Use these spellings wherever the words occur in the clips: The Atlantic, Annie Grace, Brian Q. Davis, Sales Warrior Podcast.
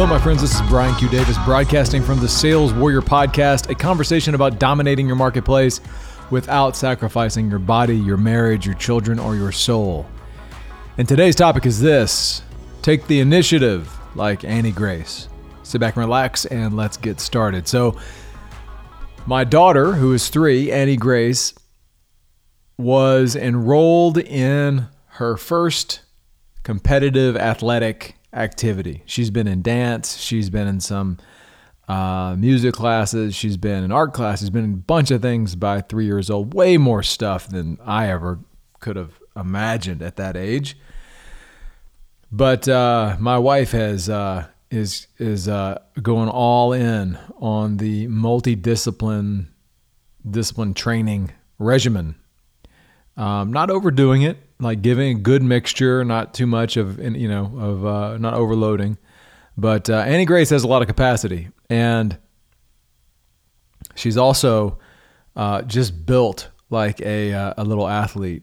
Hello, my friends. This is Brian Q. Davis broadcasting from the Sales Warrior Podcast, a conversation about dominating your marketplace without sacrificing your body, your marriage, your children, or your soul. And today's topic is this: take the initiative like Annie Grace. Sit back and relax, and let's get started. So my daughter, who is 3, Annie Grace, was enrolled in her first competitive athletic activity. She's been in dance. She's been in some music classes. She's been in art classes. She's been in a bunch of things by 3 years old, way more stuff than I ever could have imagined at that age. But my wife is going all in on the multidiscipline training regimen. Not overdoing it, like giving a good mixture, not too much of not overloading. But Annie Grace has a lot of capacity, and she's also just built like a little athlete.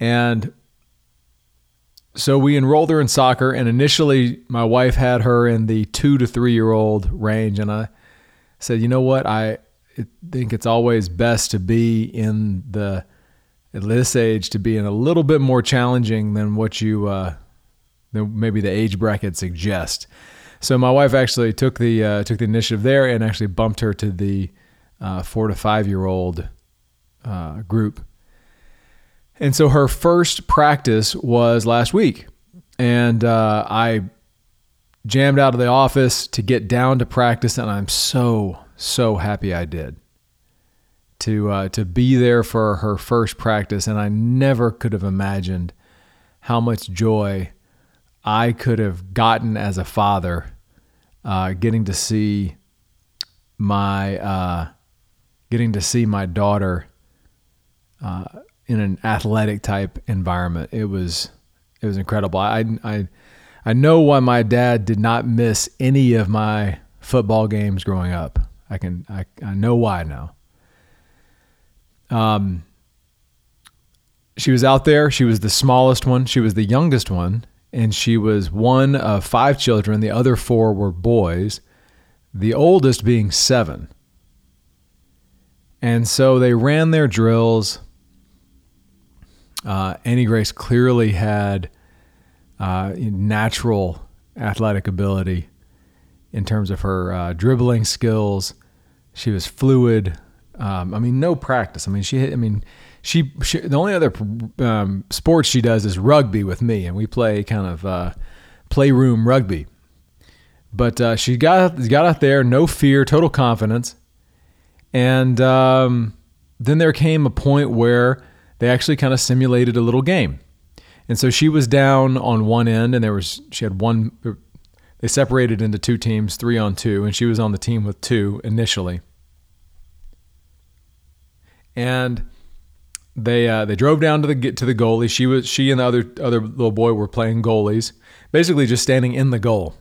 And so we enrolled her in soccer, and initially my wife had her in the 2 to 3 year old range, and I said, you know what, I think it's always best to be in the at this age to be in a little bit more challenging than what you than maybe the age bracket suggests. So my wife actually took the initiative there and actually bumped her to the 4 to 5 year old group. And so her first practice was last week, and I jammed out of the office to get down to practice, and I'm so happy I did. To be there for her first practice, and I never could have imagined how much joy I could have gotten as a father, getting to see my daughter in an athletic type environment. It was incredible. I know why my dad did not miss any of my football games growing up. I know why now. She was out there. She was the smallest one. She was the youngest one, and she was one of 5 children. The other 4 were boys, the oldest being 7. And so they ran their drills. Annie Grace clearly had natural athletic ability in terms of her dribbling skills. She was fluid. No practice. She the only other sport she does is rugby with me, and we play kind of playroom rugby. But she got out there, no fear, total confidence. And then there came a point where they actually kind of simulated a little game. And so she was down on one end, and they separated into 2 teams, 3 on 2, and she was on the team with 2 initially. And they drove down to the goalie. She and the other little boy were playing goalies, basically just standing in the goal.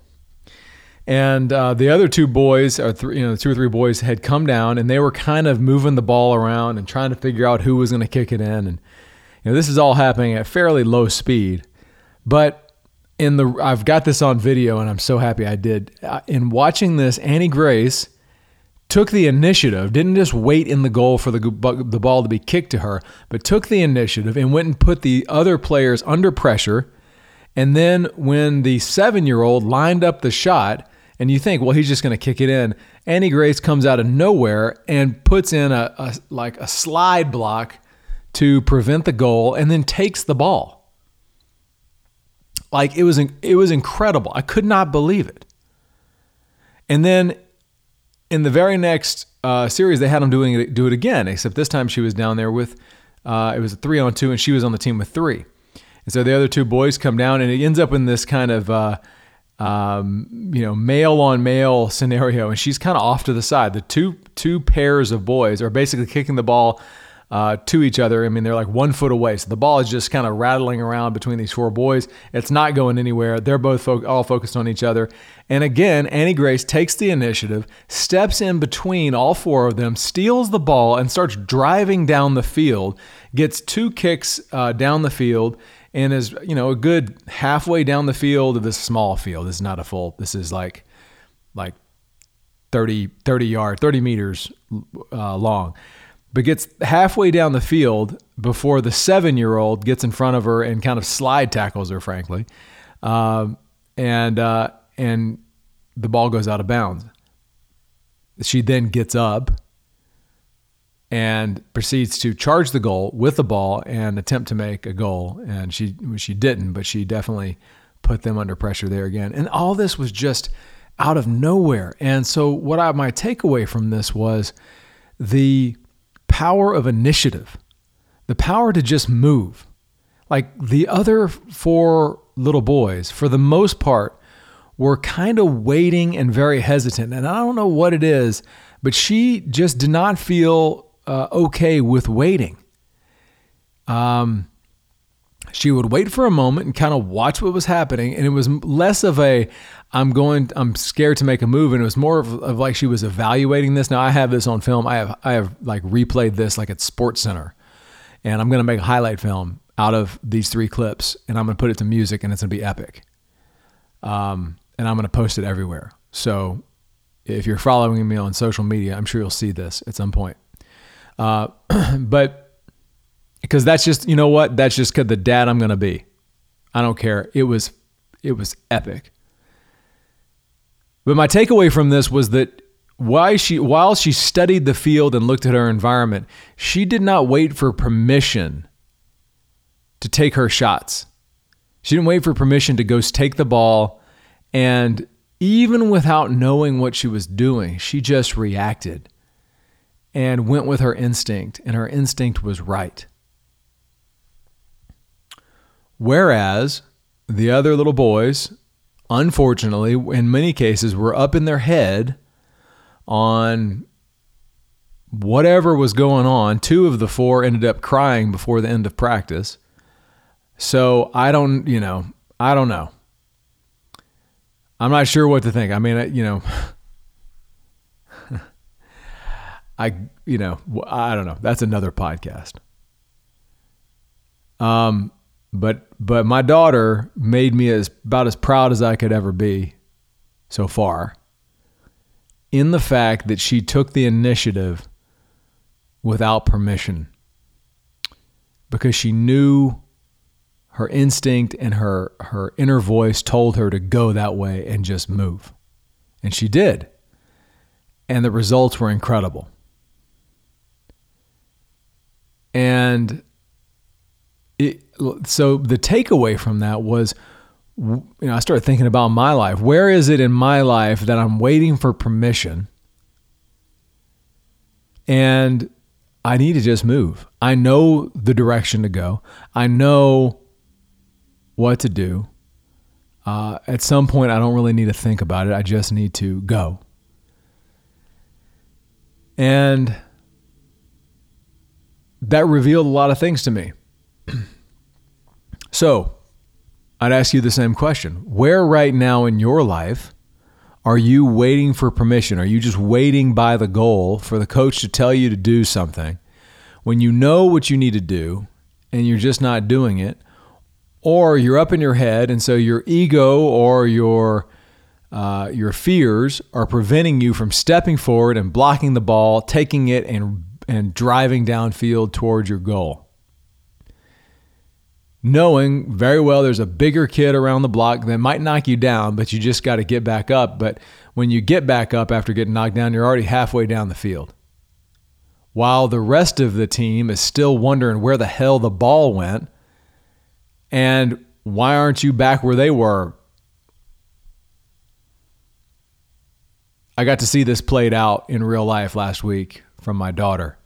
And the other 2 boys, or 2 or 3 boys, had come down, and they were kind of moving the ball around and trying to figure out who was going to kick it in. And this is all happening at fairly low speed. But I've got this on video, and I'm so happy I did. In watching this, Annie Grace took the initiative, didn't just wait in the goal for the ball to be kicked to her, but took the initiative and went and put the other players under pressure. And then when the 7-year-old lined up the shot, and you think, well, he's just going to kick it in, Annie Grace comes out of nowhere and puts in a slide block to prevent the goal, and then takes the ball. Like, it was incredible. I could not believe it. And then in the very next series, they had them do it again, except this time she was down there with, it was a 3-on-2, and she was on the team with 3. And so the other 2 boys come down, and it ends up in this kind of male-on-male scenario, and she's kind of off to the side. The two pairs of boys are basically kicking the ball to each other. I mean, they're like 1 foot away. So the ball is just kind of rattling around between these four boys. It's not going anywhere. They're both all focused on each other. And again, Annie Grace takes the initiative, steps in between all four of them, steals the ball, and starts driving down the field, gets two kicks down the field, and is, you know, a good halfway down the field of this small field. This is not a full, this is like 30 meters long, but gets halfway down the field before the 7-year-old gets in front of her and kind of slide tackles her, frankly. And the ball goes out of bounds. She then gets up and proceeds to charge the goal with the ball and attempt to make a goal. And she didn't, but she definitely put them under pressure there again. And all this was just out of nowhere. And so my takeaway from this was the power of initiative, the power to just move. Like the other four little boys, for the most part, were kind of waiting and very hesitant. And I don't know what it is, but she just did not feel okay with waiting. She would wait for a moment and kind of watch what was happening. And it was less of a, I'm scared to make a move. And it was more of like she was evaluating this. Now I have this on film. I have like replayed this like at Sports Center, and I'm going to make a highlight film out of these three clips, and I'm going to put it to music, and it's going to be epic. And I'm going to post it everywhere. So if you're following me on social media, I'm sure you'll see this at some point. But because that's just, you know what? That's just the dad I'm going to be. I don't care. It was epic. But my takeaway from this was that while she studied the field and looked at her environment, she did not wait for permission to take her shots. She didn't wait for permission to go take the ball. And even without knowing what she was doing, she just reacted and went with her instinct. And her instinct was right. Whereas the other little boys, unfortunately, in many cases, were up in their head on whatever was going on. 2 of the 4 ended up crying before the end of practice. So I don't know. I'm not sure what to think. I mean, I don't know. That's another podcast. But my daughter made me about as proud as I could ever be so far, in the fact that she took the initiative without permission, because she knew her instinct and her inner voice told her to go that way and just move. And she did. And the results were incredible. And so the takeaway from that was, I started thinking about my life. Where is it in my life that I'm waiting for permission? And I need to just move. I know the direction to go. I know what to do. At some point, I don't really need to think about it. I just need to go. And that revealed a lot of things to me. So I'd ask you the same question. Where right now in your life are you waiting for permission? Are you just waiting by the goal for the coach to tell you to do something when you know what you need to do and you're just not doing it? Or you're up in your head, and so your ego or your fears are preventing you from stepping forward and blocking the ball, taking it and driving downfield towards your goal, knowing very well there's a bigger kid around the block that might knock you down, but you just got to get back up. But when you get back up after getting knocked down, you're already halfway down the field, while the rest of the team is still wondering where the hell the ball went and why aren't you back where they were. I got to see this played out in real life last week from my daughter.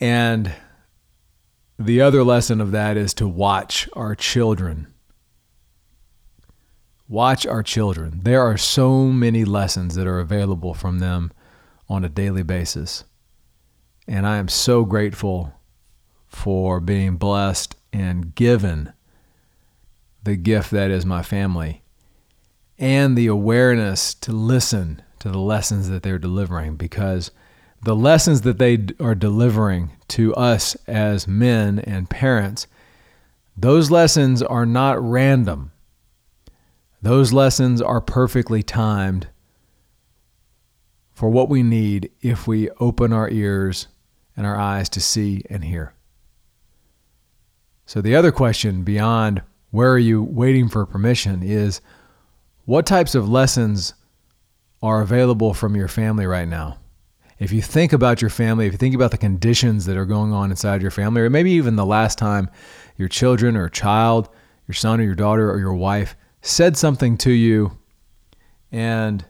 And the other lesson of that is to watch our children. Watch our children. There are so many lessons that are available from them on a daily basis. And I am so grateful for being blessed and given the gift that is my family and the awareness to listen to the lessons that they're delivering, because the lessons that they are delivering to us as men and parents, those lessons are not random. Those lessons are perfectly timed for what we need if we open our ears and our eyes to see and hear. So the other question beyond where are you waiting for permission is, what types of lessons are available from your family right now? If you think about your family, if you think about the conditions that are going on inside your family, or maybe even the last time your children or child, your son or your daughter or your wife said something to you and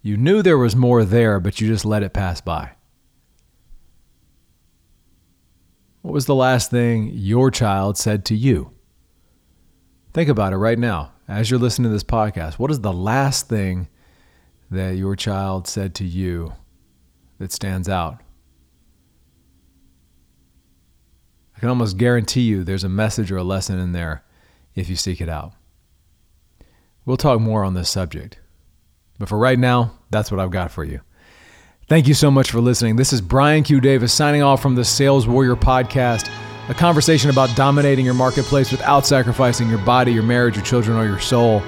you knew there was more there, but you just let it pass by. What was the last thing your child said to you? Think about it right now. As you're listening to this podcast, what is the last thing that your child said to you that stands out? I can almost guarantee you there's a message or a lesson in there if you seek it out. We'll talk more on this subject, but for right now, that's what I've got for you. Thank you so much for listening. This is Brian Q. Davis signing off from the Sales Warrior Podcast, a conversation about dominating your marketplace without sacrificing your body, your marriage, your children, or your soul.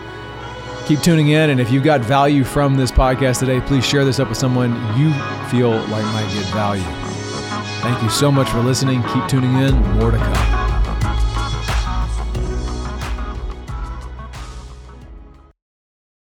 Keep tuning in, and if you got value from this podcast today, please share this up with someone you feel like might get value. Thank you so much for listening. Keep tuning in. More to come.